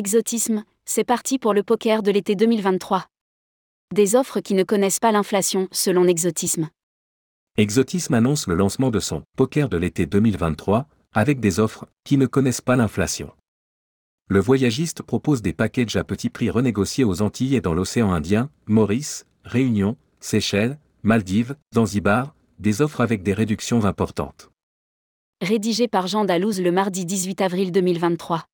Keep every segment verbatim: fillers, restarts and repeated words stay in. Exotisme, c'est parti pour le poker de l'été deux mille vingt-trois. Des offres qui ne connaissent pas l'inflation, selon Exotisme. Exotisme annonce le lancement de son poker de l'été deux mille vingt-trois, avec des offres qui ne connaissent pas l'inflation. Le voyagiste propose des packages à petit prix renégociés aux Antilles et dans l'océan Indien, Maurice, Réunion, Seychelles, Maldives, Zanzibar, des offres avec des réductions importantes. Rédigé par Jean Dalouse le mardi dix-huit avril deux mille vingt-trois.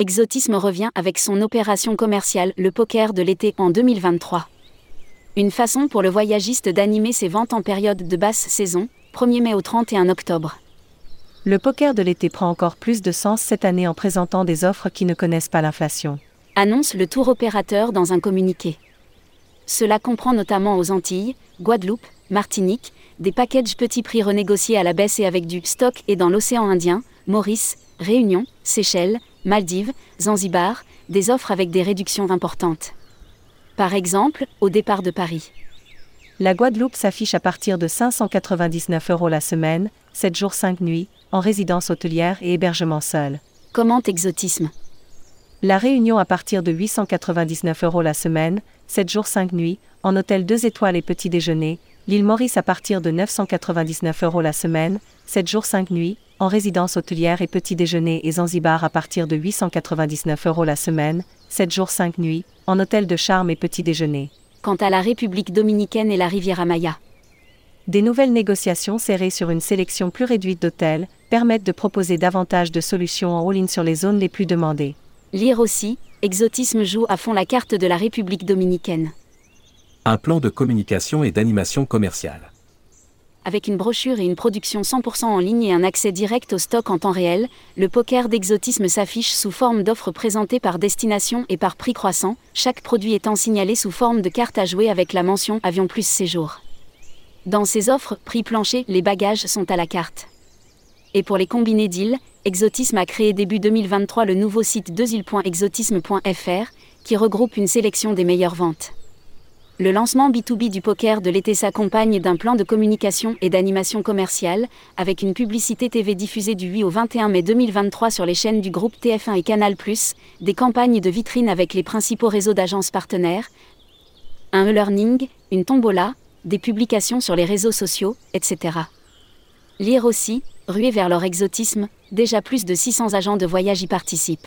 Exotisme revient avec son opération commerciale, le poker de l'été en deux mille vingt-trois. Une façon pour le voyagiste d'animer ses ventes en période de basse saison, premier mai au trente et un octobre. Le poker de l'été prend encore plus de sens cette année en présentant des offres qui ne connaissent pas l'inflation, annonce le tour opérateur dans un communiqué. Cela comprend notamment aux Antilles, Guadeloupe, Martinique, des packages petits prix renégociés à la baisse et avec du stock et dans l'océan Indien, Maurice, Réunion, Seychelles, Maldives, Zanzibar, des offres avec des réductions importantes. Par exemple, au départ de Paris. La Guadeloupe s'affiche à partir de cinq cent quatre-vingt-dix-neuf euros la semaine, sept jours cinq nuits, en résidence hôtelière et hébergement seul. Commente Exotisme. La Réunion à partir de huit cent quatre-vingt-dix-neuf euros la semaine, sept jours cinq nuits, en hôtel deux étoiles et petit déjeuner. L'île Maurice à partir de neuf cent quatre-vingt-dix-neuf euros la semaine, sept jours cinq nuits, en résidence hôtelière et petit déjeuner, et Zanzibar à partir de huit cent quatre-vingt-dix-neuf euros la semaine, sept jours cinq nuits, en hôtel de charme et petit déjeuner. Quant à la République dominicaine et la Riviera Maya, des nouvelles négociations serrées sur une sélection plus réduite d'hôtels permettent de proposer davantage de solutions en all-in sur les zones les plus demandées. Lire aussi, Exotisme joue à fond la carte de la République dominicaine. Un plan de communication et d'animation commerciale. Avec une brochure et une production cent pour cent en ligne et un accès direct au stock en temps réel, le poker d'Exotisme s'affiche sous forme d'offres présentées par destination et par prix croissant, chaque produit étant signalé sous forme de carte à jouer avec la mention « Avion plus séjour ». Dans ces offres, prix plancher, les bagages sont à la carte. Et pour les combinés d'îles, Exotisme a créé début deux mille vingt-trois le nouveau site deux îles point exotisme point F R, qui regroupe une sélection des meilleures ventes. Le lancement B deux B du poker de l'été s'accompagne d'un plan de communication et d'animation commerciale, avec une publicité T V diffusée du huit au vingt et un mai deux mille vingt-trois sur les chaînes du groupe T F un et Canal plus, des campagnes de vitrines avec les principaux réseaux d'agences partenaires, un e-learning, une tombola, des publications sur les réseaux sociaux, et cetera. Lire aussi, ruer vers leur exotisme, déjà plus de six cents agents de voyage y participent.